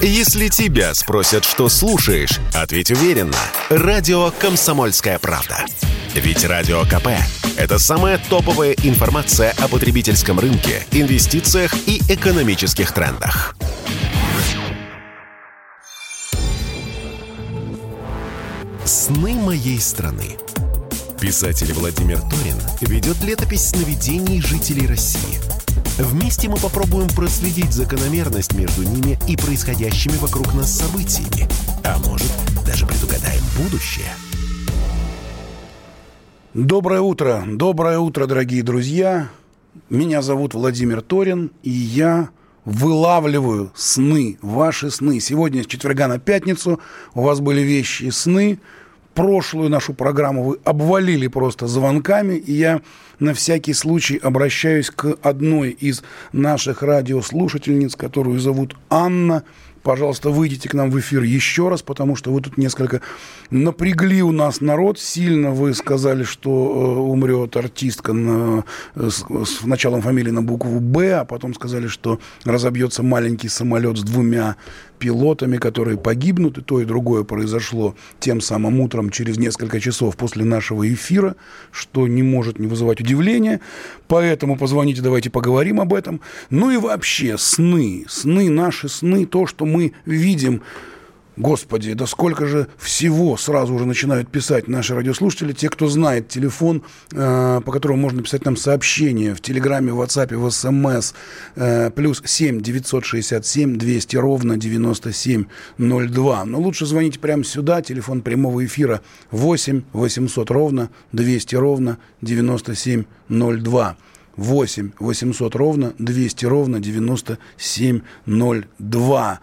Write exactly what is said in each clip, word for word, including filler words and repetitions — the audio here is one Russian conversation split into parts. Если тебя спросят, что слушаешь, ответь уверенно. Радио «Комсомольская правда». Ведь Радио КП – это самая топовая информация о потребительском рынке, инвестициях и экономических трендах. «Сны моей страны». Писатель Владимир Торин ведет летопись сновидений жителей России. Вместе мы попробуем проследить закономерность между ними и происходящими вокруг нас событиями. А может, даже предугадаем будущее. Доброе утро. Доброе утро, дорогие друзья. Меня зовут Владимир Торин, и я вылавливаю сны, ваши сны. Сегодня с четверга на пятницу у вас были вещи и сны. Прошлую нашу программу вы обвалили просто звонками, и я на всякий случай обращаюсь к одной из наших радиослушательниц, которую зовут Анна. Пожалуйста, выйдите к нам в эфир еще раз, потому что вы тут несколько напрягли у нас народ. Сильно вы сказали, что умрет артистка на, с, с началом фамилии на букву «Б», а потом сказали, что разобьется маленький самолет с двумя пилотами, которые погибнут. И то, и другое произошло тем самым утром через несколько часов после нашего эфира, что не может не вызывать удивления. Поэтому позвоните, давайте поговорим об этом. Ну и вообще сны, сны, наши сны, то, что мы... Мы видим, господи, да сколько же всего сразу уже начинают писать наши радиослушатели. Те, кто знает телефон, э, по которому можно писать нам сообщения в Телеграме, в WhatsApp, в СМС, э, плюс семь девятьсот шестьдесят семь двести ровно девяносто семь ноль два. Но лучше звоните прямо сюда, телефон прямого эфира восемь восемьсот ровно двести ровно девяносто семь ноль два. восемь восемьсот ровно двести ровно девяносто семь ноль два.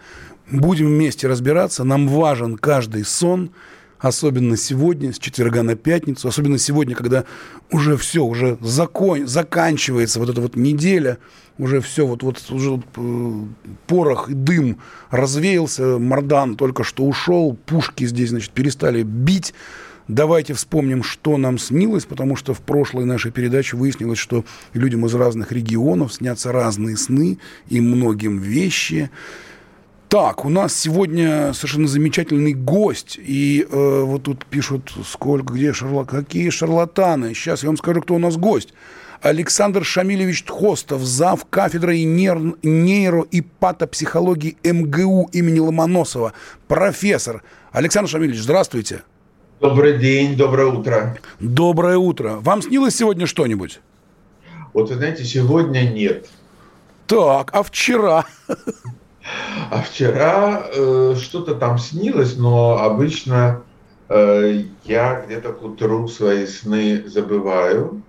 Будем вместе разбираться. Нам важен каждый сон, особенно сегодня, с четверга на пятницу, особенно сегодня, когда уже все, уже закон, заканчивается вот эта вот неделя, уже все, вот, вот уже порох и дым развеялся, Мардан только что ушел, пушки здесь, значит, перестали бить. Давайте вспомним, что нам снилось, потому что в прошлой нашей передаче выяснилось, что людям из разных регионов снятся разные сны и многим вещи. Так, у нас сегодня совершенно замечательный гость. И э, вот тут пишут, сколько, где шарлат... какие шарлатаны. Сейчас я вам скажу, кто у нас гость. Александр Шамилевич Тхостов, зав. Кафедрой нейро... нейро- и патопсихологии МГУ имени Ломоносова, профессор. Александр Шамилевич, здравствуйте. Добрый день, доброе утро. Доброе утро. Вам снилось сегодня что-нибудь? Вот, вы знаете, сегодня нет. Так, а вчера? А вчера э, что-то там снилось, но обычно э, я где-то к утру свои сны забываю.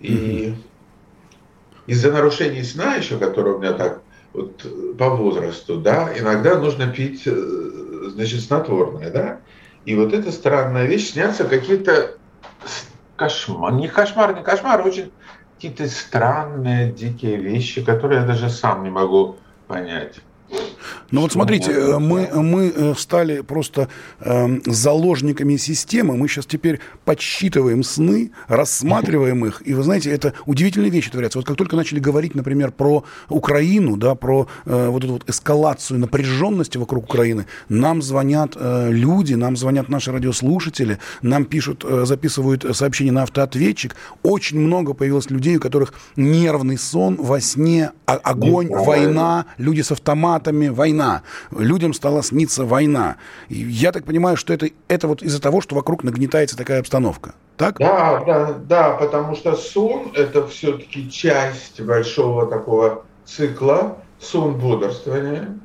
И mm-hmm. из-за нарушений сна еще, которые у меня так, вот по возрасту, да, иногда нужно пить, значит, снотворное, да. И вот эта странная вещь, снятся какие-то кошмары, не кошмар, не кошмар, а очень какие-то странные, дикие вещи, которые я даже сам не могу понять. Ну вот смотрите, мы, мы стали просто э, заложниками системы, мы сейчас теперь подсчитываем сны, рассматриваем их, и вы знаете, это удивительные вещи творятся. Вот как только начали говорить, например, про Украину, да, про э, вот эту вот эскалацию напряженности вокруг Украины, нам звонят э, люди, нам звонят наши радиослушатели, нам пишут, э, записывают сообщения на автоответчик, очень много появилось людей, у которых нервный сон, во сне огонь, война, люди с автоматами, война. Людям стала сниться война. И я так понимаю, что это, это вот из-за того, что вокруг нагнетается такая обстановка. Так? Да, да, да, потому что сон – это все-таки часть большого такого цикла. Сон бодрствования.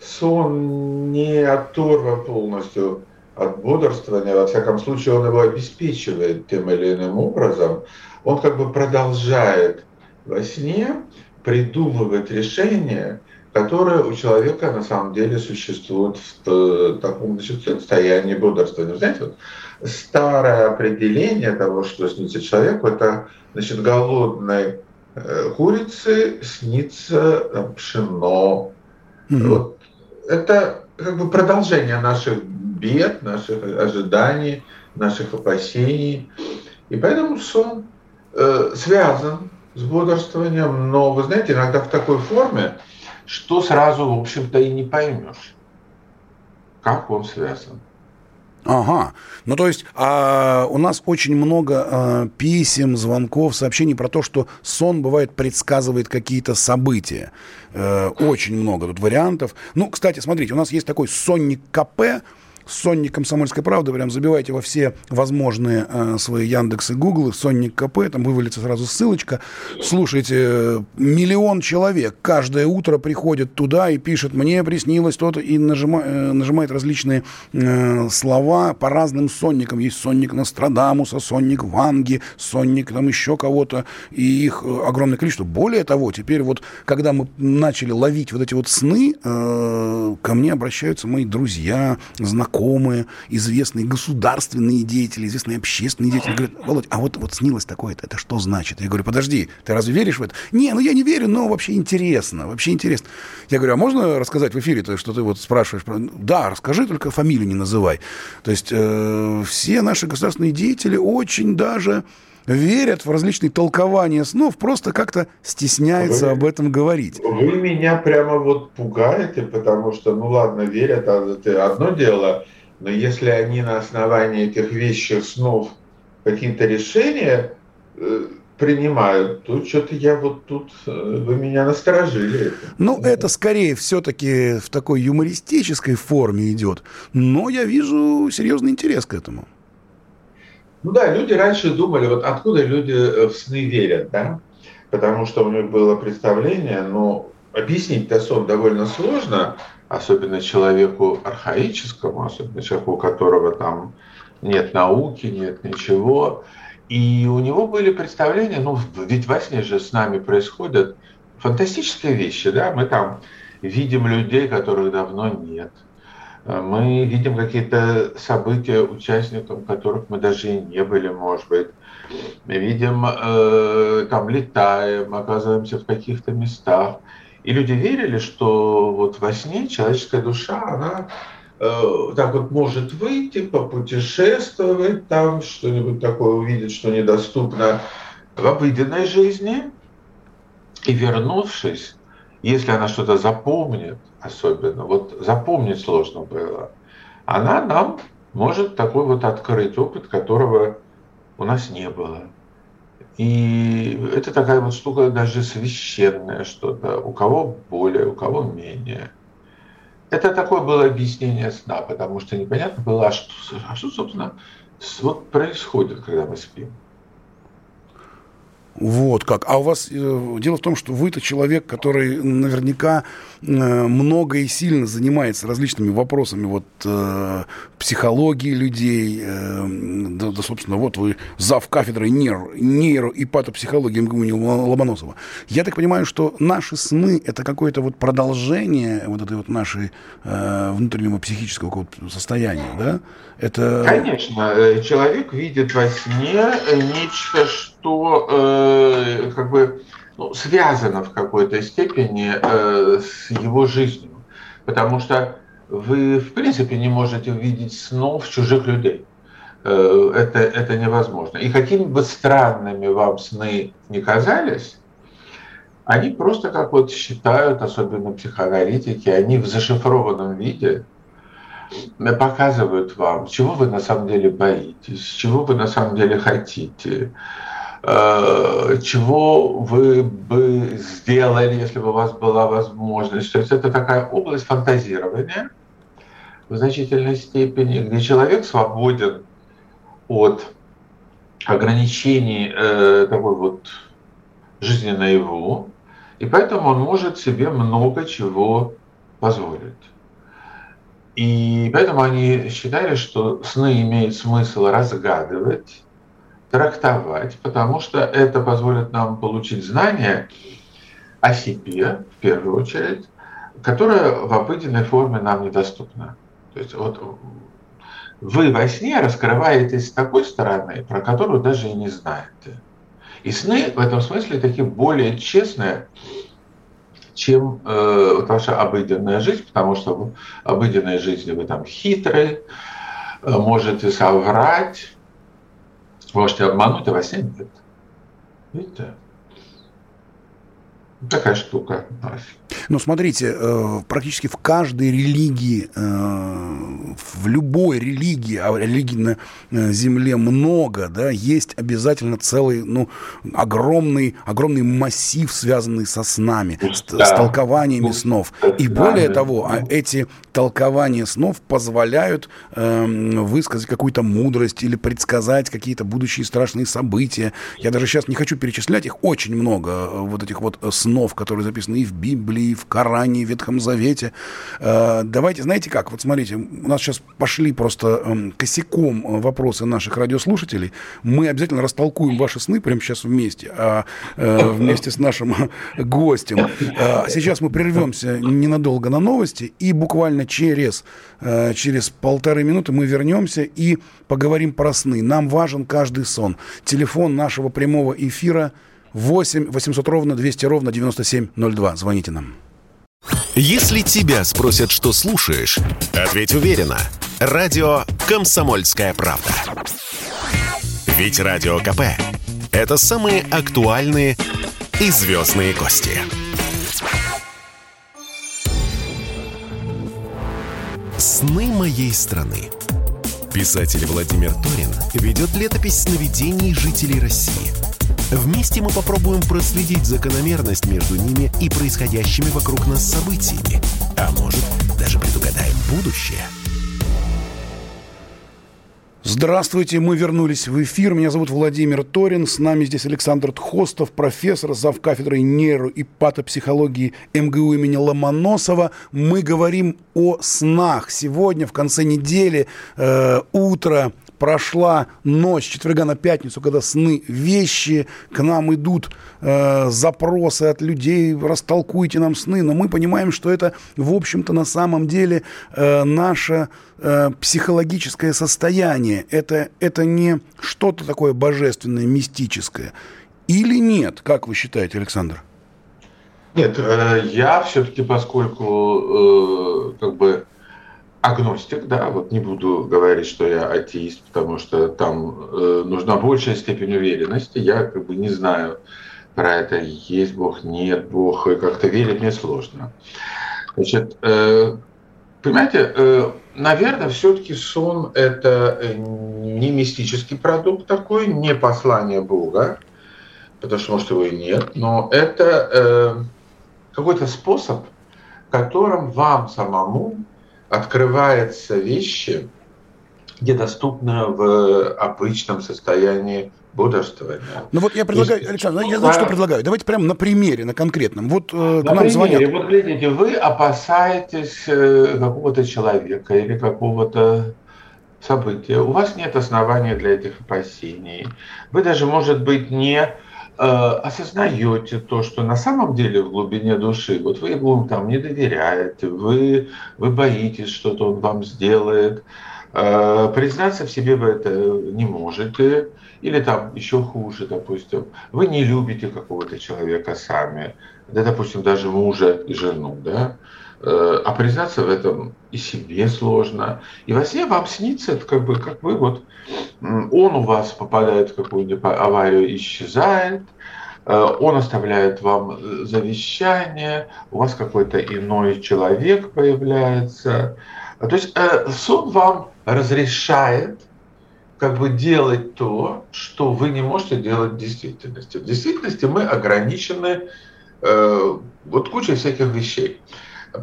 Сон не оторван полностью от бодрствования. Во всяком случае, он его обеспечивает тем или иным образом. Он как бы продолжает во сне придумывать решения, которое у человека на самом деле существует в таком, значит, состоянии бодрствования. Знаете, вот старое определение того, что снится человеку, это, значит, голодной курице снится пшено. Mm-hmm. Вот. Это как бы продолжение наших бед, наших ожиданий, наших опасений. И поэтому сон э, связан с бодрствованием, но, вы знаете, иногда в такой форме, что сразу, в общем-то, и не поймешь, как он связан. Ага. Ну, то есть а, у нас очень много а, писем, звонков, сообщений про то, что сон, бывает, предсказывает какие-то события. Э, очень много тут вариантов. Ну, кстати, смотрите, у нас есть такой сонник КП, сонник «Комсомольской правды», прям забивайте во все возможные э, свои Яндексы, Гуглы, сонник КП, там вывалится сразу ссылочка. Слушайте, миллион человек каждое утро приходит туда и пишет: «Мне приснилось то-то», и нажима, э, нажимает различные э, слова по разным сонникам. Есть сонник Нострадамуса, сонник Ванги, сонник там еще кого-то, и их огромное количество. Более того, теперь вот, когда мы начали ловить вот эти вот сны, э, ко мне обращаются мои друзья, знакомые, известные государственные деятели, известные общественные деятели. Говорят: «Володь, а вот, вот снилось такое-то, это что значит?» Я говорю: «Подожди, ты разве веришь в это?» «Не, ну я не верю, но вообще интересно, вообще интересно». Я говорю: «А можно рассказать в эфире-то, что ты вот спрашиваешь?» «Да, расскажи, только фамилию не называй». То есть э, все наши государственные деятели очень даже верят в различные толкования снов, просто как-то стесняются вы, об этом говорить. Вы меня прямо вот пугаете, потому что, ну ладно, верят, это одно дело, но если они на основании этих вещих снов какие-то решения э, принимают, то что-то я вот тут, э, вы меня насторожили. Ну, это скорее все-таки в такой юмористической форме идет, но я вижу серьезный интерес к этому. Ну да, люди раньше думали, вот откуда люди в сны верят, да? Потому что у них было представление, но объяснить-то сон довольно сложно, особенно человеку архаическому, особенно человеку, у которого там нет науки, нет ничего. И у него были представления, ну ведь во сне же с нами происходят фантастические вещи, да? Мы там видим людей, которых давно нет. Мы видим какие-то события, участником которых мы даже и не были, может быть. Видим, э, там летаем, оказываемся в каких-то местах. И люди верили, что вот во сне человеческая душа, она э, так вот может выйти, попутешествовать там, что-нибудь такое увидеть, что недоступно в обыденной жизни. И вернувшись, если она что-то запомнит, особенно, вот запомнить сложно было, она нам может такой вот открыть опыт, которого у нас не было. И это такая вот штука даже священная что-то, у кого более, у кого менее. Это такое было объяснение сна, потому что непонятно было, а что, а что собственно, вот происходит, когда мы спим. Вот как. А у вас э, дело в том, что вы-то человек, который наверняка э, много и сильно занимается различными вопросами вот, э, психологии людей. Э, да, да, собственно, вот вы зав. Кафедрой нейро, нейро- и патопсихологии МГУ имени Ломоносова. Я так понимаю, что наши сны — это какое-то вот продолжение вот этой вот нашей э, внутреннего психического состояния, да? Это... Конечно. Человек видит во сне нечто, что... Э... как бы ну, связано в какой-то степени э, с его жизнью. Потому что вы, в принципе, не можете увидеть снов чужих людей. Э, это, это невозможно. И какими бы странными вам сны ни казались, они просто, как вот считают, особенно психоаналитики, они в зашифрованном виде показывают вам, чего вы на самом деле боитесь, чего вы на самом деле хотите, чего вы бы сделали, если бы у вас была возможность. То есть это такая область фантазирования в значительной степени, где человек свободен от ограничений э, такой вот жизни наяву, и поэтому он может себе много чего позволить. И поэтому они считали, что сны имеет смысл разгадывать, трактовать, потому что это позволит нам получить знания о себе, в первую очередь, которое в обыденной форме нам недоступно. То есть вот вы во сне раскрываетесь с такой стороны, про которую даже и не знаете. И сны в этом смысле такие более честные, чем э, вот ваша обыденная жизнь, потому что в обыденной жизни вы там хитрые, можете соврать, можете обмануть, а во сне нет. Видите? Такая штука у нас. Ну, смотрите, практически в каждой религии, в любой религии, а религий на Земле много, да, есть обязательно целый, ну, огромный, огромный массив, связанный со снами, да. с толкованиями снов. И более да, того, да. эти толкования снов позволяют высказать какую-то мудрость или предсказать какие-то будущие страшные события. Я даже сейчас не хочу перечислять, их очень много, вот этих вот снов, которые записаны и в Библии, и в Коране, и в Ветхом Завете. Давайте, знаете как, вот смотрите, у нас сейчас пошли просто косяком вопросы наших радиослушателей. Мы обязательно растолкуем ваши сны прямо сейчас вместе, а вместе с нашим гостем. Сейчас мы прервемся ненадолго на новости, и буквально через, через полторы минуты мы вернемся и поговорим про сны. Нам важен каждый сон. Телефон нашего прямого эфира восемь восемьсот ровно двести ровно девяносто семь ноль два. Звоните нам. Если тебя спросят, что слушаешь, ответь уверенно. Радио «Комсомольская правда». Ведь Радио КП – это самые актуальные и звездные гости. «Сны моей страны». Писатель Владимир Торин ведет летопись сновидений жителей России. Вместе мы попробуем проследить закономерность между ними и происходящими вокруг нас событиями. А может, даже предугадаем будущее. Здравствуйте, мы вернулись в эфир. Меня зовут Владимир Торин. С нами здесь Александр Тхостов, профессор, завкафедрой нейро- и патопсихологии МГУ имени Ломоносова. Мы говорим о снах. Сегодня, в конце недели, э, утро... Прошла ночь четверга на пятницу, когда сны вещи, к нам идут э, запросы от людей, растолкуйте нам сны, но мы понимаем, что это, в общем-то, на самом деле э, наше э, психологическое состояние, это, это не что-то такое божественное, мистическое, или нет, как вы считаете, Александр? Нет, э, я все-таки, поскольку э, как бы агностик, да, вот не буду говорить, что я атеист, потому что там э, нужна большая степень уверенности. Я как бы не знаю про это, есть Бог, нет Бог, и как-то верить мне сложно. Значит, э, понимаете, э, наверное, все-таки сон – это не мистический продукт такой, не послание Бога, потому что, может, его и нет, но это э, какой-то способ, которым вам самому открываются вещи, недоступны в обычном состоянии бодрствования. Ну вот я предлагаю, есть... Александр, я знаю, что предлагаю. Давайте прямо на примере, на конкретном. Вот на к нам примере, звонят. Вот глядите, вы опасаетесь какого-то человека или какого-то события. У вас нет оснований для этих опасений. Вы даже, может быть, не... осознаете то, что на самом деле в глубине души, вот вы ему там не доверяете, вы, вы боитесь, что-то он вам сделает, признаться в себе вы это не можете, или там еще хуже, допустим, вы не любите какого-то человека сами, да, допустим, даже мужа и жену, да, а признаться в этом и себе сложно. И во сне вам снится, как бы, как вы вот, он у вас попадает в какую-нибудь аварию, исчезает, он оставляет вам завещание, у вас какой-то иной человек появляется. То есть сон вам разрешает как бы делать то, что вы не можете делать в действительности. В действительности мы ограничены вот кучей всяких вещей.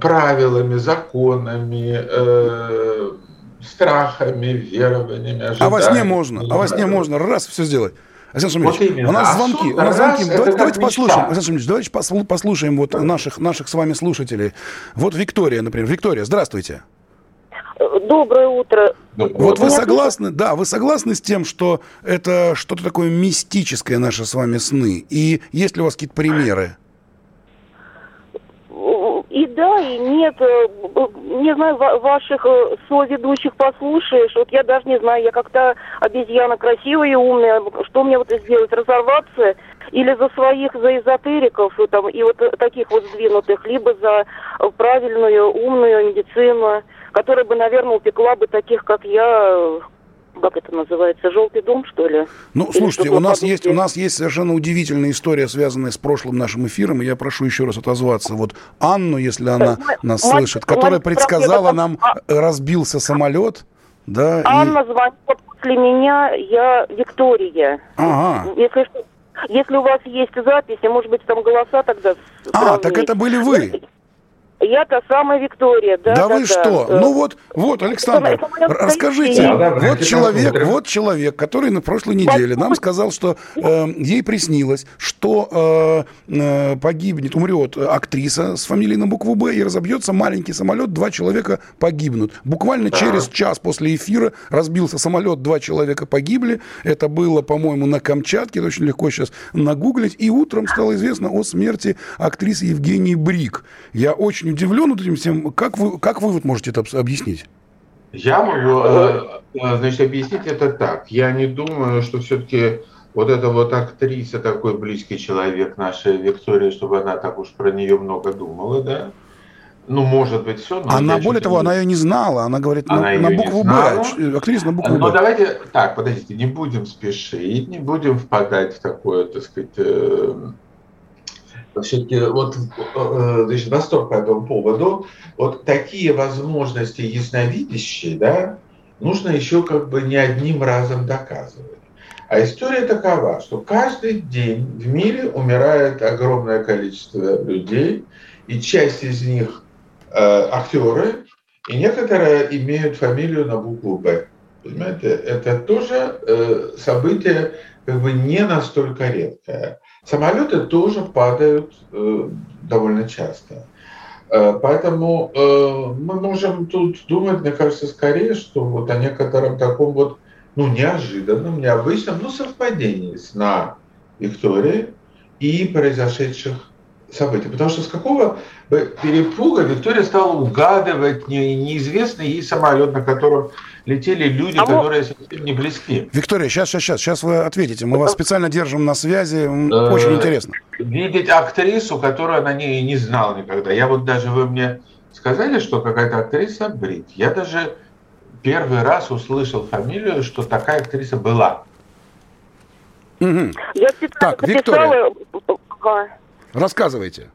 Правилами, законами, э, страхами, верованиями, ожиданиями. А во сне можно, а во сне можно раз все сделать. Александр Шамилевич, вот у нас а звонки, у нас звонки. Давайте, давайте послушаем, Александр Шамилевич, давайте послушаем вот наших, наших с вами слушателей. Вот Виктория, например. Виктория, здравствуйте. Доброе утро. Доброе. Вот вы согласны, да, вы согласны с тем, что это что-то такое мистическое наши с вами сны? И есть ли у вас какие-то примеры? И да, и нет, не знаю, ваших соведущих послушаешь, вот я даже не знаю, я как-то обезьяна красивая и умная, что мне вот сделать, разорваться или за своих, за эзотериков и, там, и вот таких вот сдвинутых, либо за правильную, умную медицину, которая бы, наверное, упекла бы таких, как я, как это называется, «Желтый дом», что ли? Ну, или слушайте, у нас, есть, у нас есть совершенно удивительная история, связанная с прошлым нашим эфиром, и я прошу еще раз отозваться. Вот Анну, если она мы, нас мы, слышит, мы, которая мы, предсказала мы, нам, а... разбился самолет. Да, Анна и... звонила после меня, я Виктория. Ага. Если что... Если у вас есть записи, может быть, там голоса тогда... А, так это были вы. Я та самая Виктория, да? Да, да вы да, что? Да. Ну вот, вот, Александр, расскажите. Вот человек, вот человек, который на прошлой неделе нам сказал, что э, ей приснилось, что э, погибнет, умрет актриса с фамилией на букву «Б» и разобьется маленький самолет, два человека погибнут. Буквально через час после эфира разбился самолет, два человека погибли. Это было, по-моему, на Камчатке, это очень легко сейчас нагуглить. И утром стало известно о смерти актрисы Евгении Брик. Я очень удивлен вот этим всем. Как вы, как вы вот можете это объяснить? Я могу, значит, объяснить это так. Я не думаю, что все-таки вот эта вот актриса, такой близкий человек нашей Виктории, чтобы она так уж про нее много думала, да? Ну, может быть, все. Но она, более того, она ее не знала. Она говорит, она на, на букву «Б». Актриса на букву «Б». Ну, давайте так, подождите, не будем спешить, не будем впадать в такое, так сказать... Все-таки вот, значит, восторг по этому поводу. Вот такие возможности ясновидящие, да, нужно еще как бы не одним разом доказывать. А история такова, что каждый день в мире умирает огромное количество людей, и часть из них э, актеры, и некоторые имеют фамилию на букву «Б». Понимаете, это тоже э, событие как бы не настолько редкое. Самолеты тоже падают э, довольно часто. Э, поэтому э, мы можем тут думать, мне кажется, скорее, что вот о некотором таком вот, ну, неожиданном, необычном, ну, совпадении сна Виктории и произошедших событий. Потому что с какого бы перепуга Виктория стала угадывать не, неизвестный ей самолет, на котором летели люди, а которые совсем не близки. Виктория, сейчас, сейчас, сейчас вы ответите. Мы вас специально держим на связи. Очень интересно. Видеть актрису, которую она не, не знала никогда. Я вот даже, вы мне сказали, что какая-то актриса Брик. Я даже первый раз услышал фамилию, что такая актриса была. Угу. Я специально так, записала... Виктория, рассказывайте.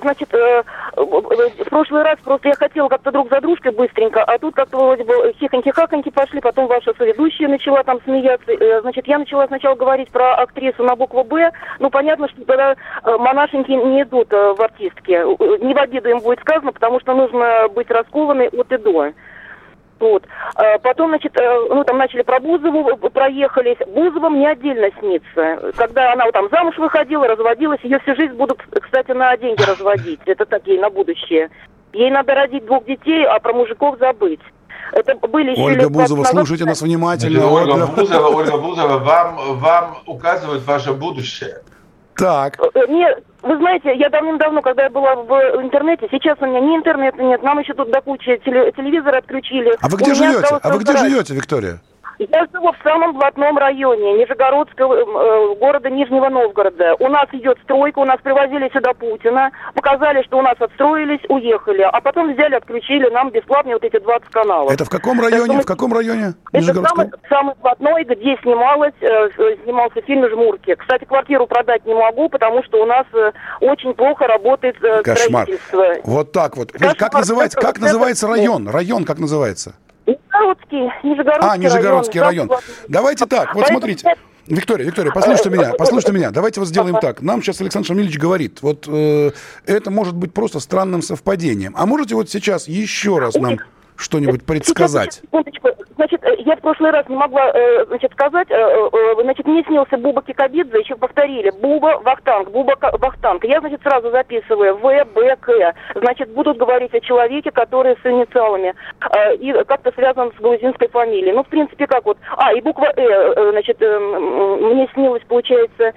Значит, в прошлый раз просто я хотела как-то друг за дружкой быстренько, а тут как-то вроде бы хихоньки-хахоньки пошли, потом ваша соведущая начала там смеяться. Значит, я начала сначала говорить про актрису на букву «Б». Ну, понятно, что тогда монашеньки не идут в артистки. Не в обиду им будет сказано, потому что нужно быть раскованной от и до. Вот. Потом, значит, ну там начали про Бузову, проехались. Бузова мне отдельно снится. Когда она вот, там замуж выходила, разводилась, ее всю жизнь будут, кстати, на деньги разводить. Это так ей на будущее. Ей надо родить двух детей, а про мужиков забыть. Это были Ольга Бузова, назад... слушайте нас внимательно. Ольга, Ольга Бузова, Ольга Бузова, вам, вам указывает ваше будущее. Так. Нет, вы знаете, я давным-давно, когда я была в интернете, сейчас у меня ни интернета нет, нам еще тут до кучи телевизор отключили. А вы где живете? А вы где живете, Виктория? Я живу в самом блатном районе Нижегородского э, города Нижнего Новгорода. У нас идет стройка, у нас привозили сюда Путина, показали, что у нас отстроились, уехали, а потом взяли, отключили нам бесплатно вот эти двадцать каналов. Это в каком районе? Это, в каком районе? Это самый, самый блатной, где снималось, э, снимался фильм «Жмурки». Кстати, квартиру продать не могу, потому что у нас э, очень плохо работает э, строительство. Вот так вот. Кошмар. Как называется, как называется район? Район как называется? Нижегородский, Нижегородский, а, Нижегородский район. район. Давайте так, вот смотрите. Виктория, Виктория, послушайте меня, послушайте меня. Давайте вот сделаем так. Нам сейчас Александр Шамилевич говорит, вот э, это может быть просто странным совпадением. А можете вот сейчас еще раз нам что-нибудь предсказать? Сейчас, секундочку. Значит, я в прошлый раз не могла, значит, сказать, значит, мне снился Буба Кикабидзе, еще повторили, Буба, Вахтанг, Буба, Вахтанг. Я, значит, сразу записываю В, Б, К. Значит, будут говорить о человеке, который с инициалами и как-то связан с грузинской фамилией. Ну, в принципе, как вот... А, и буква Э, значит, мне снилось, получается...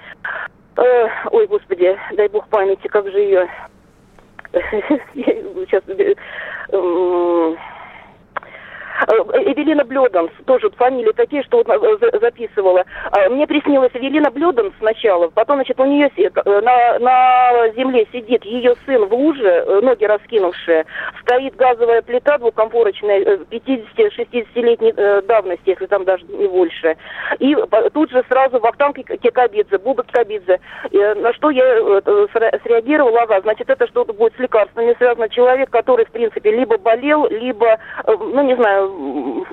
Э, ой, господи, дай бог памяти, как же ее... Сейчас... Эвелина Блёданс, тоже фамилии такие, что вот записывала. Мне приснилась Эвелина Блёданс сначала, потом, значит, у нее на, на земле сидит ее сын в луже, ноги раскинувшие, стоит газовая плита двухкомфорочная, пятидесяти-шестидесятилетней давности, если там даже не больше. И тут же сразу Вахтанг Кикабидзе, Буба Кикабидзе. На что я среагировала, ага, значит, это что-то будет с лекарствами связано. Человек, который, в принципе, либо болел, либо, ну, не знаю,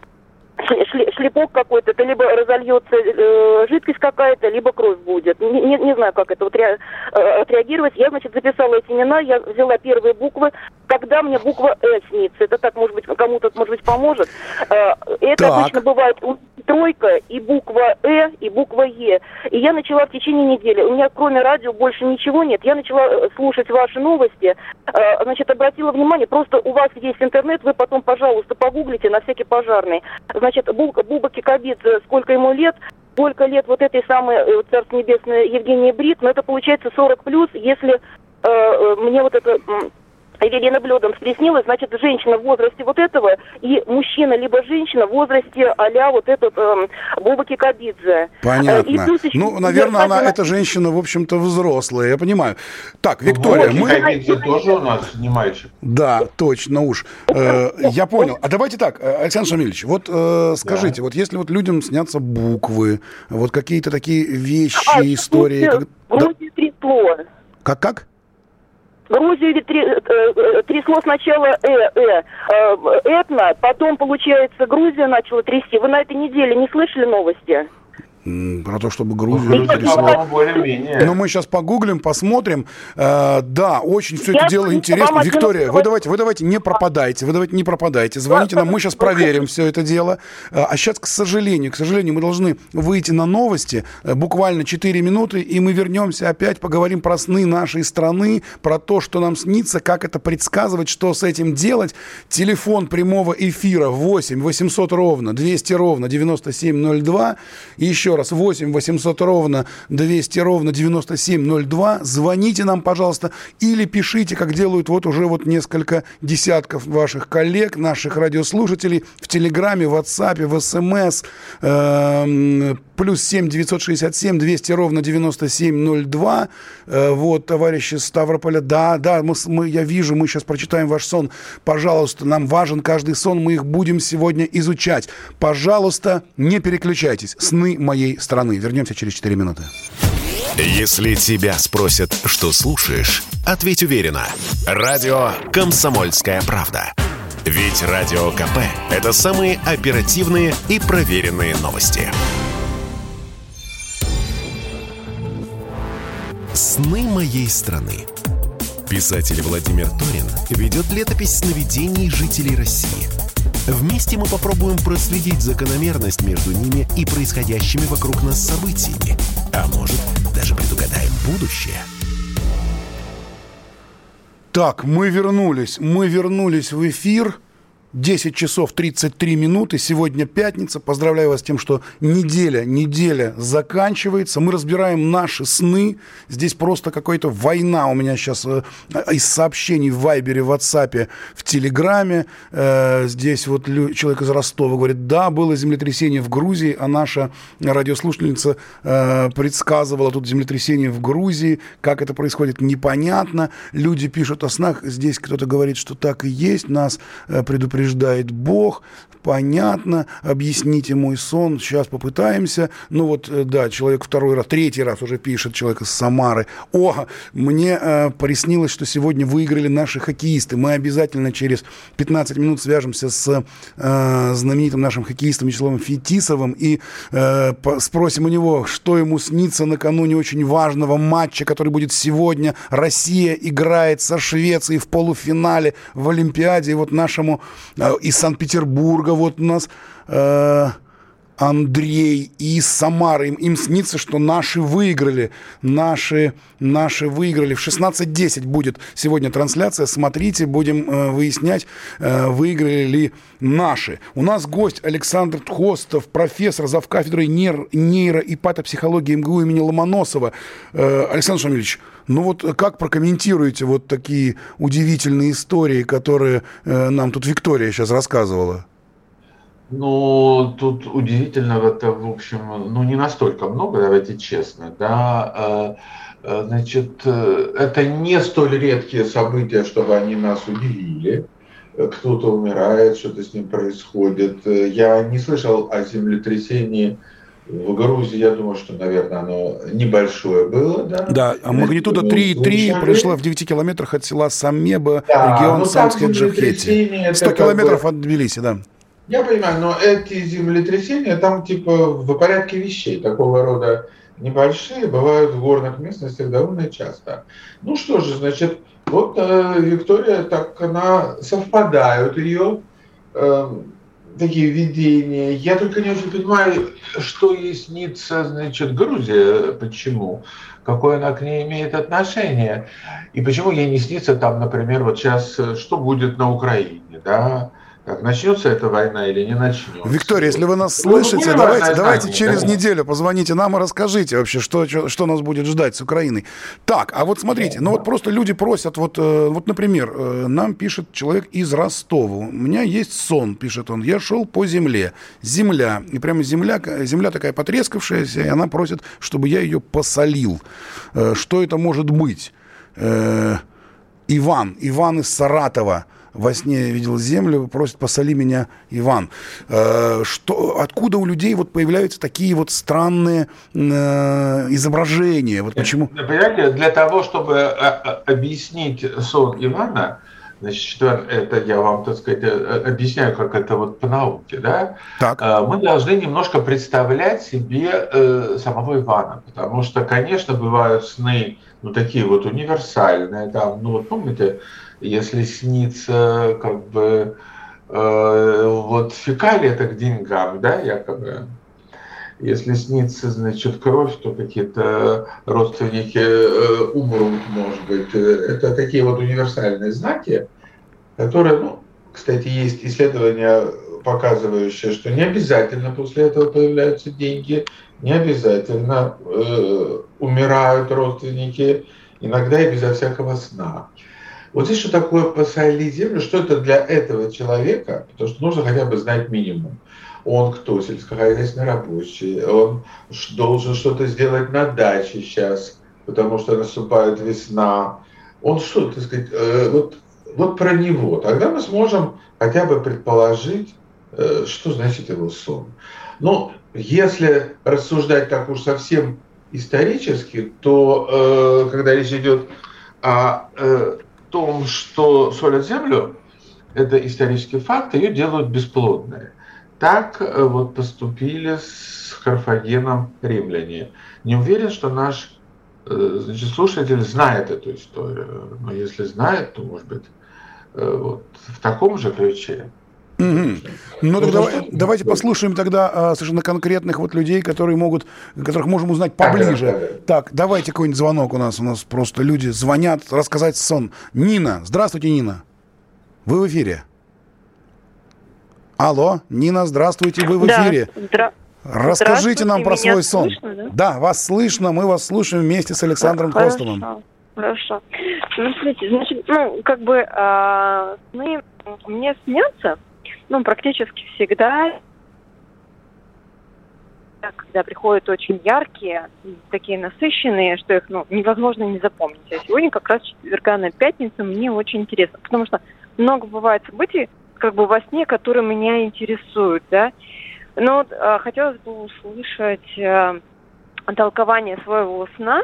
шлепок какой-то, это либо разольется э, жидкость какая-то, либо кровь будет. Не, не, не знаю, как это вот ре, э, отреагировать. Я, значит, записала эти имена, я взяла первые буквы. Когда мне буква «Э» снится, это так, может быть, кому-то, может быть, поможет. Э, это так. Обычно бывает тройка и буква «Э», и буква «Е». И я начала в течение недели. У меня кроме радио больше ничего нет. Я начала слушать ваши новости. Э, значит, обратила внимание, просто у вас есть интернет, вы потом, пожалуйста, погуглите на всякий пожарный. Значит, Буба Кикабидзе, сколько ему лет, сколько лет вот этой самой, царство небесное, Евгении Брик, но это получается сорок плюс, если э, мне вот это... Эвелина Блёданс приснилась, значит, женщина в возрасте вот этого и мужчина, либо женщина в возрасте а-ля вот этот эм, Буба Кикабидзе. Понятно. И плюс еще... Ну, наверное, она, она, эта женщина, в общем-то, взрослая, я понимаю. Так, Виктория, Буба мы... Кикабидзе тоже у нас не мальчик. Да, точно уж. Э, я понял. А давайте так, Александр Шамильевич, вот э, скажите, да. вот если вот людям снятся буквы, вот какие-то такие вещи, а, истории... Как... Вроде трепло. Как-как? Грузию трясло сначала э, э, этно, потом, получается, Грузия начала трясти. Вы на этой неделе не слышали новости? Про то, чтобы Грузию трясло. Но мы сейчас погуглим, посмотрим. Да, очень все это дело интересно. Виктория, вы давайте, вы давайте не пропадайте, вы давайте не пропадайте. Звоните нам, мы сейчас проверим все это дело. А сейчас, к сожалению, к сожалению, мы должны выйти на новости. Буквально четыре минуты, и мы вернемся опять, поговорим про сны нашей страны, про то, что нам снится, как это предсказывать, что с этим делать. Телефон прямого эфира восемь восемьсот ровно двести ровно девяносто семь ноль два. И еще раз, восемь восемьсот ровно двести ровно девяносто семь ноль два. Звоните нам, пожалуйста, или пишите, как делают вот уже вот несколько десятков ваших коллег, наших радиослушателей в Телеграме, в WhatsApp, в СМС. Э, плюс семь девятьсот шестьдесят семь двести ровно девяносто семь ноль два. Э, вот, товарищи из Ставрополя. Да, да, мы, мы, я вижу, мы сейчас прочитаем ваш сон. Пожалуйста, нам важен каждый сон, мы их будем сегодня изучать. Пожалуйста, не переключайтесь. Сны мои. Моей страны. Вернемся через четыре минуты. Если тебя спросят, что слушаешь, ответь уверенно. Радио «Комсомольская правда». Ведь Радио КП – это самые оперативные и проверенные новости. «Сны моей страны». Писатель Владимир Торин ведет летопись сновидений жителей России. Вместе мы попробуем проследить закономерность между ними и происходящими вокруг нас событиями. А может, даже предугадаем будущее. Так, мы вернулись. Мы вернулись в эфир. десять часов тридцать три минуты. Сегодня пятница. Поздравляю вас с тем, что неделя, неделя заканчивается. Мы разбираем наши сны. Здесь просто какая-то война у меня сейчас из сообщений в Вайбере, в WhatsApp, в Телеграме. Здесь вот человек из Ростова говорит, да, было землетрясение в Грузии, а наша радиослушательница предсказывала тут землетрясение в Грузии. Как это происходит, непонятно. Люди пишут о снах. Здесь кто-то говорит, что так и есть. Нас предупреждают. Предупреждает Бог, понятно, объясните мой сон, сейчас попытаемся. Ну вот, да, человек второй раз, третий раз уже пишет, человек из Самары. О, мне э, приснилось, что сегодня выиграли наши хоккеисты. Мы обязательно через пятнадцать минут свяжемся с э, знаменитым нашим хоккеистом Вячеславом Фетисовым и э, по- спросим у него, что ему снится накануне очень важного матча, который будет сегодня. Россия играет со Швецией в полуфинале в Олимпиаде. И вот нашему из Санкт-Петербурга вот у нас э, Андрей и из Самары. Им, им снится, что наши выиграли. Наши, наши выиграли. В шестнадцать десять будет сегодня трансляция. Смотрите, будем э, выяснять, э, выиграли ли наши. У нас гость Александр Тхостов, профессор, завкафедрой нейро- нейро- и патопсихологии эм гэ у имени Ломоносова. Э, Александр Шамилевич, ну вот как прокомментируете вот такие удивительные истории, которые э, нам тут Виктория сейчас рассказывала? Ну, тут удивительного-то, в общем, ну, не настолько много, давайте честно, да, значит, это не столь редкие события, чтобы они нас удивили, кто-то умирает, что-то с ним происходит, я не слышал о землетрясении в Грузии, я думаю, что, наверное, оно небольшое было, да? Да, а магнитуда три и три прошла в девяти километрах от села Самеба, да, регион ну, Самцхе-Джавахети, сто километров бы... от Тбилиси, да. Я понимаю, но эти землетрясения там типа в порядке вещей, такого рода небольшие, бывают в горных местностях довольно часто. Ну что же, значит, вот э, Виктория, так она совпадают ее э, такие видения. Я только не очень понимаю, что ей снится, значит, Грузия, почему, какое она к ней имеет отношение, и почему ей не снится там, например, вот сейчас, что будет на Украине, да? Как начнется эта война или не начнется? Виктория, если вы нас слышите, ну, давайте, давайте через да. неделю позвоните нам и расскажите вообще, что, что, что нас будет ждать с Украиной. Так, а вот смотрите, ну вот просто люди просят, вот, вот, например, нам пишет человек из Ростова. У меня есть сон, пишет он, я шел по земле. Земля, и прямо земля, земля такая потрескавшаяся, и она просит, чтобы я ее посолил. Что это может быть? Иван, Иван из Саратова. Во сне видел землю, просит, посоли меня, Иван. Что, откуда у людей вот появляются такие вот странные изображения? Вот почему? Понимаете, для того, чтобы объяснить сон Ивана, значит, это я вам, так сказать, объясняю, как это вот по науке, да? Так. Мы должны немножко представлять себе самого Ивана, потому что, конечно, бывают сны, ну, такие вот универсальные, там, ну, вот помните, если снится, как бы, э, вот фекалия, это к деньгам, да, якобы. Если снится, значит, кровь, то какие-то родственники э, умрут, может быть. Это такие вот универсальные знаки, которые, ну, кстати, есть исследования, показывающие, что не обязательно после этого появляются деньги, не обязательно э, умирают родственники, иногда и безо всякого сна. Вот здесь что такое посоли землю, что это для этого человека, потому что нужно хотя бы знать минимум. Он кто, сельскохозяйственный рабочий, он должен что-то сделать на даче сейчас, потому что наступает весна. Он что, так сказать, вот, вот про него. Тогда мы сможем хотя бы предположить, что значит его сон. Но если рассуждать так уж совсем исторически, то когда речь идет о... В том, что солят землю, это исторический факт, ее делают бесплодной. Так вот поступили с Карфагеном римляне. Не уверен, что наш, значит, слушатель знает эту историю, но если знает, то, может быть, вот в таком же ключе. Mm-hmm. Ну, так давай, давайте послушаем тогда а, совершенно конкретных вот людей, которые могут, которых можем узнать поближе. Ага, ага. Так, давайте какой-нибудь звонок у нас. У нас просто люди звонят, рассказать сон. Нина, здравствуйте, Нина. Вы в эфире. Алло, Нина, здравствуйте, вы в эфире. Да, расскажите нам про свой сон. Слышно, да? Да, вас слышно, мы вас слушаем вместе с Александром Тхостовым. Хорошо. Ну, смотрите, значит, ну, как бы а, мы, мне снятся, ну, практически всегда, когда приходят очень яркие, такие насыщенные, что их, ну, невозможно не запомнить. А сегодня как раз четверга на пятницу мне очень интересно, потому что много бывает событий, как бы во сне, которые меня интересуют, да. Но вот, а, хотелось бы услышать а, толкование своего сна,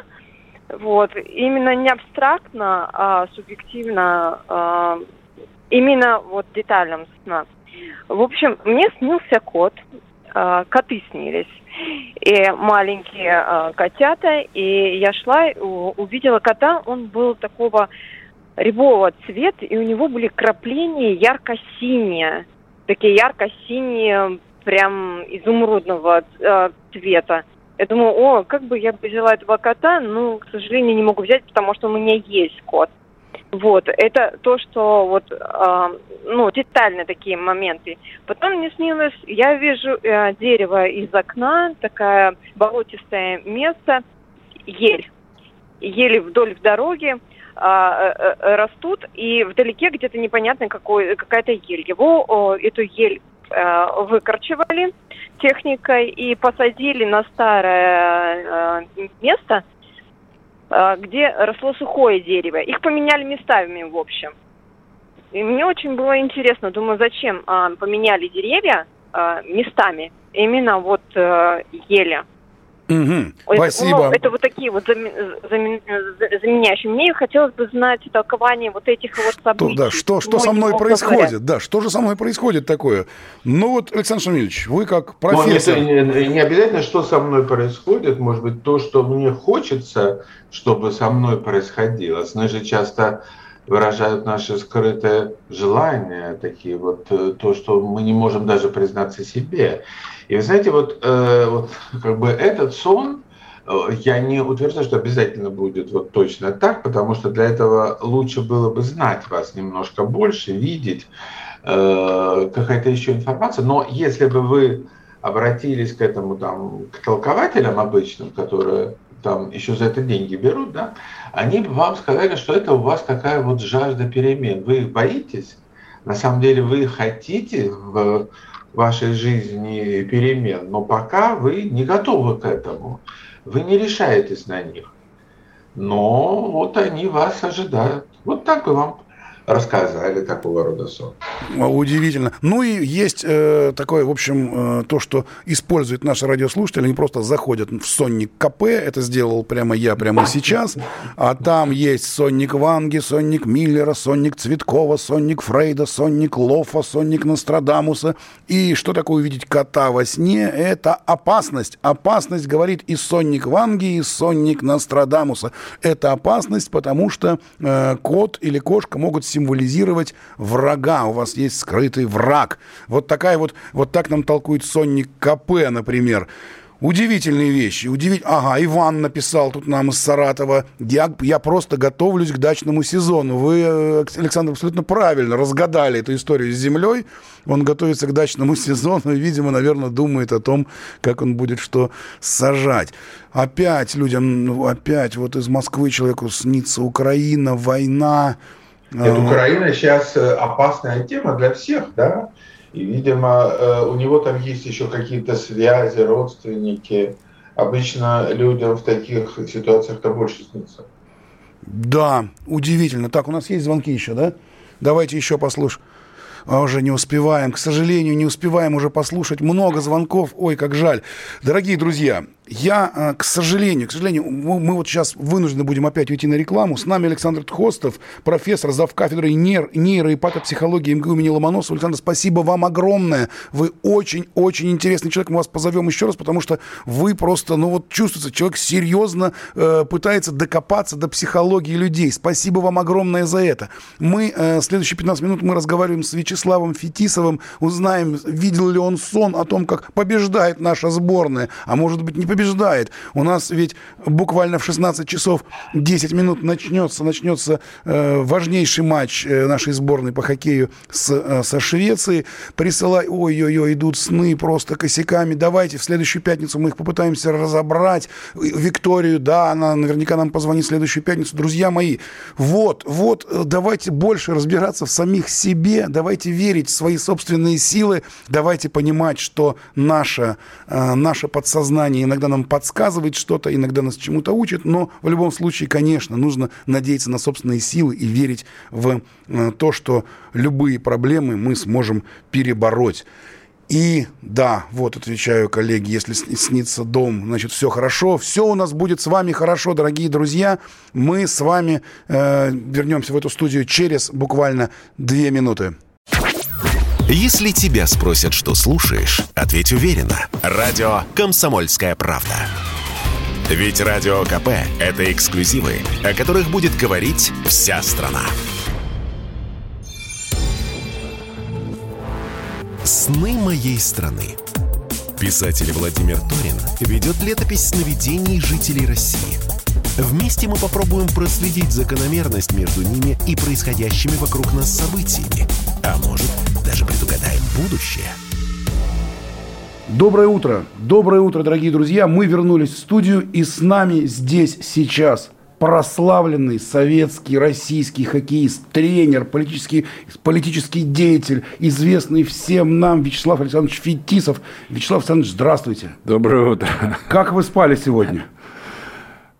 вот, именно не абстрактно, а субъективно, а, именно вот деталям сна. В общем, мне снился кот, коты снились, и маленькие котята, и я шла, увидела кота, он был такого рябового цвета, и у него были крапления ярко-синие, такие ярко-синие, прям изумрудного цвета. Я думаю, о, как бы я взяла этого кота, но, к сожалению, не могу взять, потому что у меня есть кот. Вот, это то, что вот, э, ну, детально такие моменты. Потом мне снилось, я вижу э, дерево из окна, такое болотистое место, ель. Ели вдоль в дороге э, э, растут, и вдалеке где-то непонятно какой, какая-то ель. Его, э, эту ель э, выкорчевали техникой и посадили на старое э, место, э, где росло сухое дерево. Их поменяли местами, в общем. И мне очень было интересно, думаю, зачем э, поменяли деревья э, местами, именно вот э, ели. Угу, это, спасибо. Ну, это вот такие вот зам, зам, зам, заменяющие. Мне хотелось бы знать толкование вот этих вот событий. Да, что, что со мной происходит? Говоря. Да, что же со мной происходит такое? Ну вот, Александр Шамилевич, вы как профессор. Ну, не, не, не обязательно, что со мной происходит. Может быть, то, что мне хочется, чтобы со мной происходило. Сны же часто выражают наши скрытые желания, такие вот, то, что мы не можем даже признаться себе. И вы знаете, вот, э, вот как бы этот сон, э, я не утверждаю, что обязательно будет вот точно так, потому что для этого лучше было бы знать вас немножко больше, видеть э, какая-то еще информация. Но если бы вы обратились к этому там, к толкователям обычным, которые там еще за это деньги берут, да, они бы вам сказали, что это у вас такая вот жажда перемен. Вы их боитесь? На самом деле вы хотите в вашей жизни перемен, но пока вы не готовы к этому, вы не решаетесь на них. Но вот они вас ожидают. Вот так бы вам рассказали такого рода сон. Удивительно. Ну и есть э, такое, в общем, э, то, что используют наши радиослушатели. Они просто заходят в сонник КП. Это сделал прямо я прямо сейчас. А там есть сонник Ванги, сонник Миллера, сонник Цветкова, сонник Фрейда, сонник Лофа, сонник Нострадамуса. И что такое увидеть кота во сне? Это опасность. Опасность, говорит и сонник Ванги, и сонник Нострадамуса. Это опасность, потому что э, кот или кошка могут сидеть символизировать врага. У вас есть скрытый враг. Вот такая вот, вот так нам толкует сонник КП, например. Удивительные вещи. Удивить... Ага, Иван написал тут нам из Саратова. Я, я просто готовлюсь к дачному сезону. Вы, Александр, абсолютно правильно разгадали эту историю с землей. Он готовится к дачному сезону и, видимо, наверное, думает о том, как он будет что сажать. Опять людям, опять вот из Москвы человеку снится Украина, война. Нет, Украина сейчас опасная тема для всех, да, и, видимо, у него там есть еще какие-то связи, родственники. Обычно людям в таких ситуациях-то больше снится. Да, удивительно. Так, у нас есть звонки еще, да? Давайте еще послушаем. А уже не успеваем, к сожалению, не успеваем уже послушать много звонков. Ой, как жаль. Дорогие друзья, я, к сожалению, к сожалению, мы вот сейчас вынуждены будем опять уйти на рекламу. С нами Александр Тхостов, профессор, завкафедрой нейро- нейро- и патопсихологии МГУ имени Ломоносова. Александр, спасибо вам огромное. Вы очень-очень интересный человек. Мы вас позовем еще раз, потому что вы просто, ну вот чувствуется, человек серьезно э, пытается докопаться до психологии людей. Спасибо вам огромное за это. Мы э, следующие пятнадцать минут мы разговариваем с Вячеславом Славом Фетисовым, узнаем, видел ли он сон о том, как побеждает наша сборная, а может быть не побеждает. У нас ведь буквально в шестнадцать часов десять минут начнется, начнется э, важнейший матч э, нашей сборной по хоккею с, э, со Швецией. Присылай, ой-ой-ой, идут сны просто косяками. Давайте в следующую пятницу мы их попытаемся разобрать. Викторию, да, она наверняка нам позвонит в следующую пятницу. Друзья мои, вот, вот, давайте больше разбираться в самих себе, давайте верить в свои собственные силы, давайте понимать, что наше, э, наше подсознание иногда нам подсказывает что-то, иногда нас чему-то учит, но в любом случае, конечно, нужно надеяться на собственные силы и верить в э, то, что любые проблемы мы сможем перебороть. И да, вот отвечаю, коллеги, если снится дом, значит, все хорошо. Все у нас будет с вами хорошо, дорогие друзья. Мы с вами э, вернемся в эту студию через буквально две минуты. Если тебя спросят, что слушаешь, ответь уверенно. Радио «Комсомольская правда». Ведь Радио КП – это эксклюзивы, о которых будет говорить вся страна. «Сны моей страны». Писатель Владимир Торин ведет летопись сновидений жителей России. Вместе мы попробуем проследить закономерность между ними и происходящими вокруг нас событиями. А может, даже предугадаем будущее. Доброе утро. Доброе утро, дорогие друзья. Мы вернулись в студию, и с нами здесь сейчас прославленный советский, российский хоккеист, тренер, политический, политический деятель, известный всем нам Вячеслав Александрович Фетисов. Вячеслав Александрович, здравствуйте. Доброе утро. Как вы спали сегодня?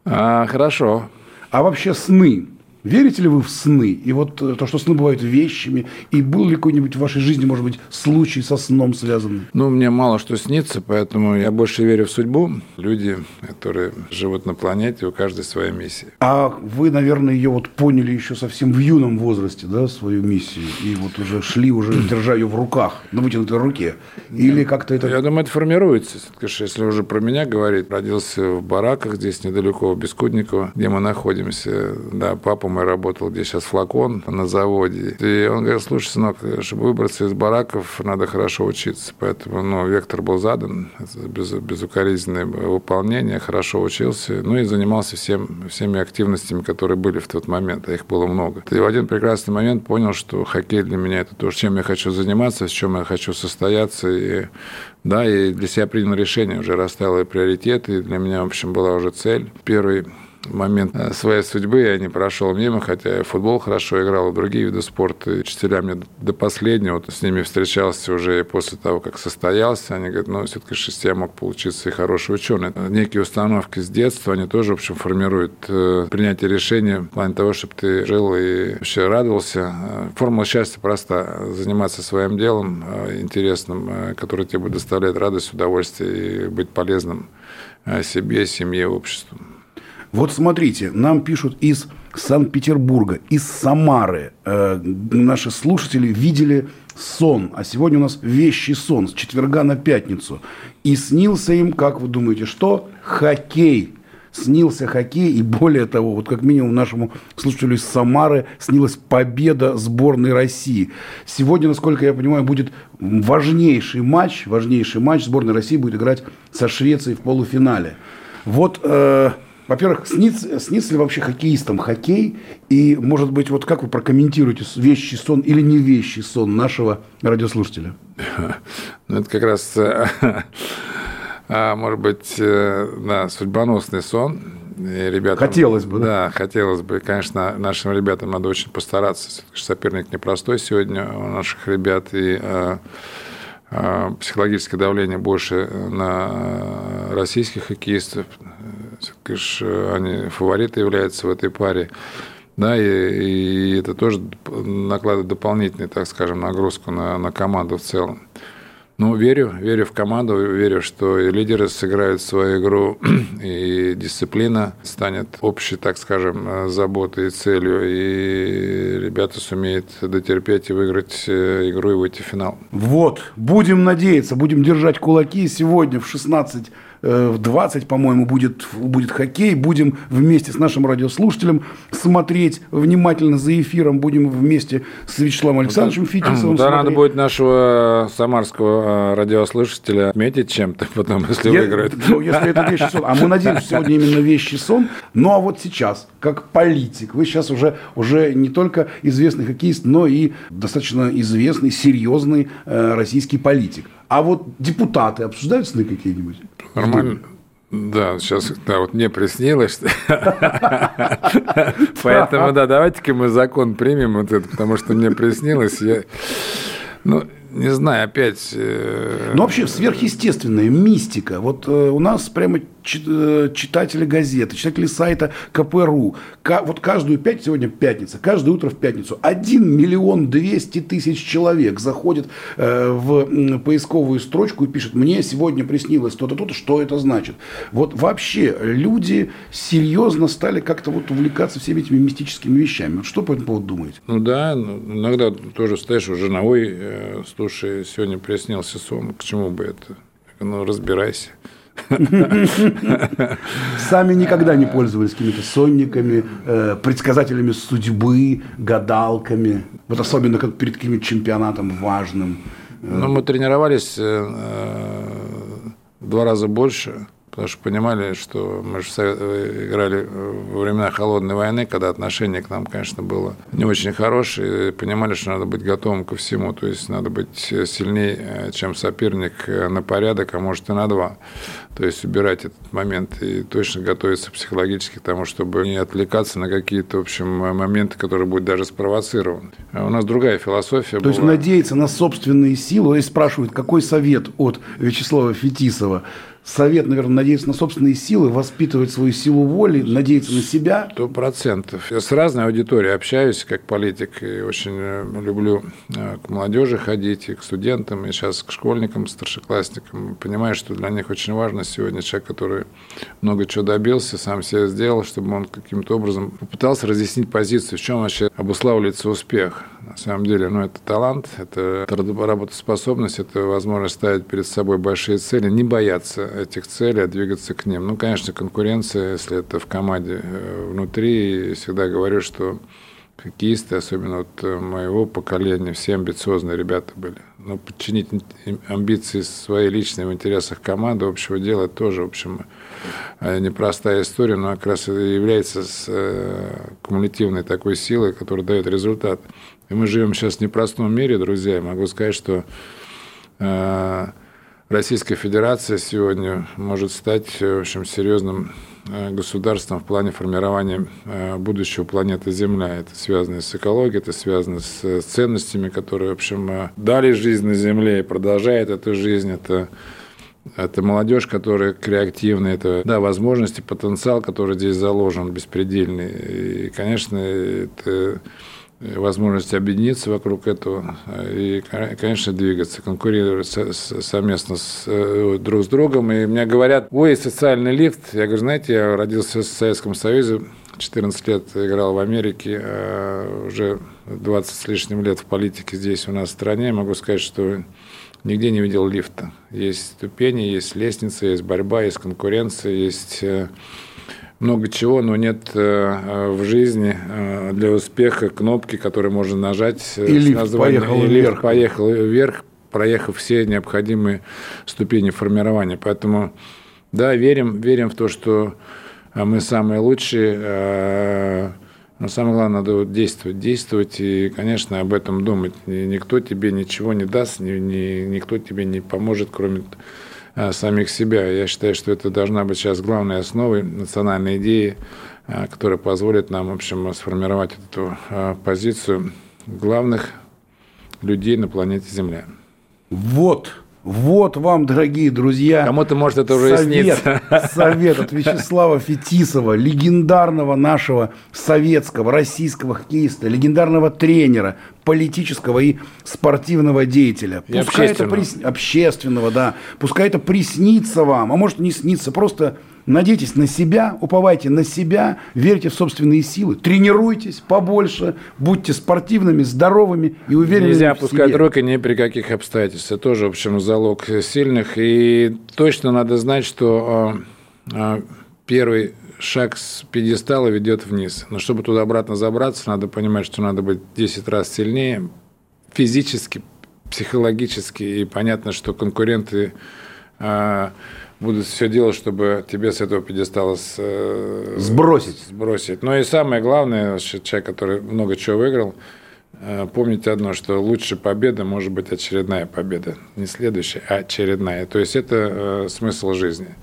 А, хорошо. А вообще сны? Верите ли вы в сны? И вот то, что сны бывают вещами, и был ли какой-нибудь в вашей жизни, может быть, случай со сном связанный? Ну, мне мало что снится, поэтому я больше верю в судьбу. Люди, которые живут на планете, у каждой своя миссия. А вы, наверное, ее вот поняли еще совсем в юном возрасте, да, свою миссию, и вот уже шли, уже держа ее в руках, на вытянутой руке, или как-то это... Я думаю, это формируется. Конечно, если уже про меня говорить, родился в бараках здесь недалеко, в Бескудниково, где мы находимся, да, папа мой работал, где сейчас флакон на заводе. И он говорит: слушай, сынок, чтобы выбраться из бараков, надо хорошо учиться. Поэтому, ну, вектор был задан, без, безукоризненное выполнение, хорошо учился, ну и занимался всем, всеми активностями, которые были в тот момент, а их было много. И в один прекрасный момент понял, что хоккей для меня это то, чем я хочу заниматься, с чем я хочу состояться. И, да, и для себя принял решение, уже расставил приоритеты, и для меня, в общем, была уже цель. Первый момент своей судьбы я не прошел мимо, хотя я в футбол хорошо играл, и другие виды спорта. И учителя мне до последнего, с ними встречался уже после того, как состоялся. Они говорят: ну, все-таки шести я мог получиться и хороший ученый. Некие установки с детства, они тоже, в общем, формируют принятие решения в плане того, чтобы ты жил и вообще радовался. Формула счастья проста. Заниматься своим делом интересным, которое тебе доставляет радость, удовольствие, и быть полезным себе, семье, обществу. Вот смотрите, нам пишут из Санкт-Петербурга, из Самары. Э, наши слушатели видели сон, а сегодня у нас вещий сон с четверга на пятницу. И снился им, как вы думаете, что? Хоккей. Снился хоккей, и более того, вот как минимум нашему слушателю из Самары снилась победа сборной России. Сегодня, насколько я понимаю, будет важнейший матч, важнейший матч. Сборная России будет играть со Швецией в полуфинале. Вот... Э, Во-первых, снится, снится ли вообще хоккеистам хоккей? И, может быть, вот как вы прокомментируете вещий сон или не вещий сон нашего радиослушателя? Ну, это как раз, может быть, да, судьбоносный сон. Ребятам, хотелось бы. Да? да, хотелось бы. Конечно, нашим ребятам надо очень постараться. Соперник непростой сегодня у наших ребят. И... психологическое давление больше на российских хоккеистов. Они фавориты являются в этой паре. Да, и, и это тоже накладывает дополнительную, так скажем, нагрузку на, на команду в целом. Ну, верю, верю в команду, верю, что и лидеры сыграют свою игру, и дисциплина станет общей, так скажем, заботой и целью, и ребята сумеют дотерпеть и выиграть игру и выйти в финал. Вот, будем надеяться, будем держать кулаки. Сегодня в шестнадцать в двадцать, по-моему, будет, будет хоккей. Будем вместе с нашим радиослушателем смотреть внимательно за эфиром. Будем вместе с Вячеславом Александровичем да, Фетисовым да, смотреть. Надо будет нашего самарского радиослушателя отметить чем-то потом, если Я, выиграет. Ну, если это вещий сон. А мы надеемся, сегодня именно вещий сон. Ну, а вот сейчас, как политик, вы сейчас уже, уже не только известный хоккеист, но и достаточно известный, серьезный э, российский политик. А вот депутаты обсуждают сны какие-нибудь? Нормально. Да, сейчас да, вот мне приснилось. Поэтому, да, давайте-ка мы закон примем, вот это, потому что мне приснилось. Я, ну, не знаю, опять... Ну, вообще, сверхъестественная мистика. Вот у нас прямо читатели газеты, читатели сайта ка пэ точка ру. Вот каждую пятницу, сегодня пятница, каждое утро в пятницу один миллион двести тысяч человек заходит в поисковую строчку и пишет: мне сегодня приснилось то-то, то-то, что это значит. Вот вообще люди серьезно стали как-то вот увлекаться всеми этими мистическими вещами. Что по этому поводу думаете? Ну да, иногда тоже стоишь уже на ой, слушай, сегодня приснился сон, к чему бы это? Ну, разбирайся. Сами никогда не пользовались какими-то сонниками, предсказателями судьбы, гадалками. Вот особенно как перед каким-то чемпионатом важным. Ну, мы тренировались в два раза больше. Потому что понимали, что мы же играли во времена холодной войны, когда отношение к нам, конечно, было не очень хорошее. И понимали, что надо быть готовым ко всему. То есть надо быть сильнее, чем соперник, на порядок, а может и на два. То есть убирать этот момент и точно готовиться психологически к тому, чтобы не отвлекаться на какие-то, в общем, моменты, которые будут даже спровоцированы. У нас другая философия была. То есть надеяться на собственные силы. Если спрашивают, какой совет от Вячеслава Фетисова? Совет, наверное, надеяться на собственные силы, воспитывать свою силу воли, надеяться на себя. Сто процентов. Я с разной аудиторией общаюсь, как политик, и очень люблю к молодежи ходить, и к студентам, и сейчас к школьникам, старшеклассникам. Понимаю, что для них очень важно сегодня человек, который много чего добился, сам себя сделал, чтобы он каким-то образом попытался разъяснить позицию, в чем вообще обуславливается успех. На самом деле, ну, это талант, это работоспособность, это возможность ставить перед собой большие цели, не бояться этих целей, а двигаться к ним. Ну, конечно, конкуренция, если это в команде внутри, всегда говорю, что хоккеисты, особенно от моего поколения, все амбициозные ребята были. Но подчинить амбиции свои личные в интересах команды, общего дела, тоже, в общем, непростая история, но как раз является кумулятивной такой силой, которая дает результат. И мы живем сейчас в непростом мире, друзья. Я могу сказать, что Российская Федерация сегодня может стать, в общем, серьезным государством в плане формирования будущего планеты Земля. Это связано с экологией, это связано с ценностями, которые, в общем, дали жизнь на Земле и продолжают эту жизнь. Это, это молодежь, которая креативная, это, да, возможности, потенциал, который здесь заложен, беспредельный. И, конечно, это возможность объединиться вокруг этого и, конечно, двигаться, конкурировать совместно с, друг с другом. И мне говорят: ой, социальный лифт. Я говорю: знаете, я родился в Советском Союзе, четырнадцать лет играл в Америке, а уже двадцать с лишним лет в политике здесь у нас в стране. Я могу сказать, что нигде не видел лифта. Есть ступени, есть лестница, есть борьба, есть конкуренция, есть много чего, но нет э, в жизни э, для успеха кнопки, которую можно нажать. И лифт названием, поехал и вверх. Лифт поехал вверх, проехав все необходимые ступени формирования. Поэтому, да, верим, верим в то, что мы самые лучшие. Э, но самое главное, надо вот действовать, действовать и, конечно, об этом думать. И никто тебе ничего не даст, ни, ни, никто тебе не поможет, кроме самих себя. Я считаю, что это должна быть сейчас главной основой национальной идеи, которая позволит нам, в общем, сформировать эту позицию главных людей на планете Земля. Вот, вот вам, дорогие друзья, кому-то, может, это уже совет, и снится. Совет от Вячеслава Фетисова, легендарного нашего советского, российского хоккеиста, легендарного тренера, политического и спортивного деятеля. Пускай и общественного. Это прис... общественного, да. Пускай это приснится вам, а может, не снится. Просто надейтесь на себя, уповайте на себя, верьте в собственные силы, тренируйтесь побольше, будьте спортивными, здоровыми и уверенными в себе. Нельзя опускать руки ни при каких обстоятельствах. Это тоже, в общем, залог сильных. И точно надо знать, что первый шаг с пьедестала ведет вниз. Но чтобы туда обратно забраться, надо понимать, что надо быть десять раз сильнее физически, психологически. И понятно, что конкуренты э, будут все делать, чтобы тебе с этого пьедестала с, э, сбросить. сбросить. Но и самое главное, человек, который много чего выиграл, э, помните одно, что лучше победа может быть очередная победа. Не следующая, а очередная. То есть это э, смысл жизни.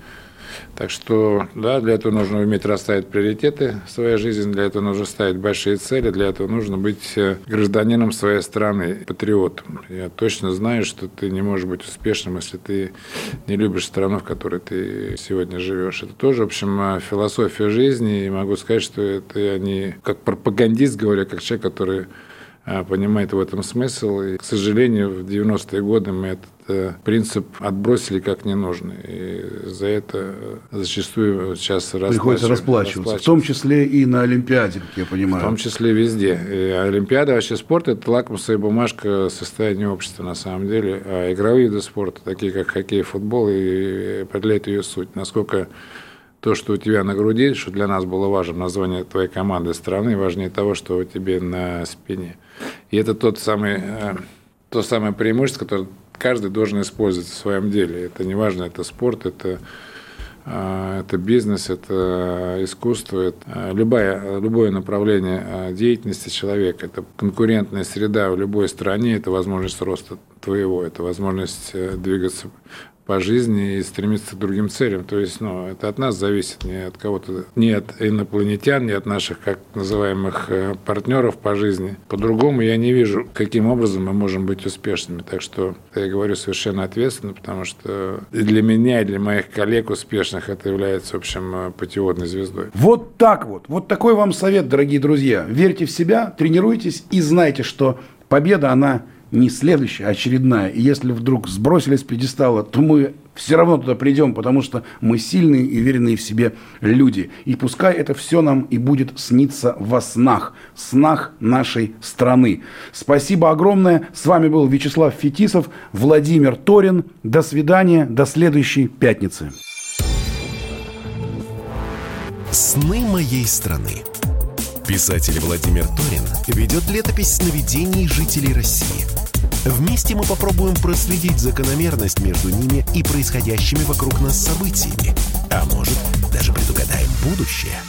Так что, да, для этого нужно уметь расставить приоритеты в своей жизни, для этого нужно ставить большие цели, для этого нужно быть гражданином своей страны, патриотом. Я точно знаю, что ты не можешь быть успешным, если ты не любишь страну, в которой ты сегодня живешь. Это тоже, в общем, философия жизни, и могу сказать, что это я не как пропагандист говорю, как человек, который понимает в этом смысл. И, к сожалению, в девяностые годы мы этот э, принцип отбросили как ненужный. И за это зачастую сейчас приходится расплачиваться. расплачиваться. В том числе и на Олимпиаде, как я понимаю. В том числе везде. И Олимпиада, вообще спорт – это лакмусовая бумажка состояния общества на самом деле. А игровые виды спорта, такие как хоккей, футбол, и определяют ее суть. Насколько то, что у тебя на груди, что для нас было важно, название твоей команды, страны, важнее того, что у тебя на спине. И это тот самый, то самое преимущество, которое каждый должен использовать в своем деле. Это не важно, это спорт, это это бизнес, это искусство, это любое, любое направление деятельности человека. Это конкурентная среда в любой стране, это возможность роста твоего, это возможность двигаться по жизни и стремиться к другим целям. То есть, ну, это от нас зависит, не от кого-то, не от инопланетян, не от наших, как называемых, партнеров по жизни. По-другому я не вижу, каким образом мы можем быть успешными. Так что я говорю совершенно ответственно, потому что и для меня, и для моих коллег успешных это является, в общем, путеводной звездой. Вот так вот. Вот такой вам совет, дорогие друзья. Верьте в себя, тренируйтесь и знайте, что победа, она... не следующая, а очередная. И если вдруг сбросили с пьедестала, то мы все равно туда придем, потому что мы сильные и уверенные в себе люди. И пускай это все нам и будет сниться во снах. Снах нашей страны. Спасибо огромное. С вами был Вячеслав Фетисов, Владимир Торин. До свидания. До следующей пятницы. Сны моей страны. Писатель Владимир Торин ведет летопись сновидений жителей России. Вместе мы попробуем проследить закономерность между ними и происходящими вокруг нас событиями, а может, даже предугадаем будущее.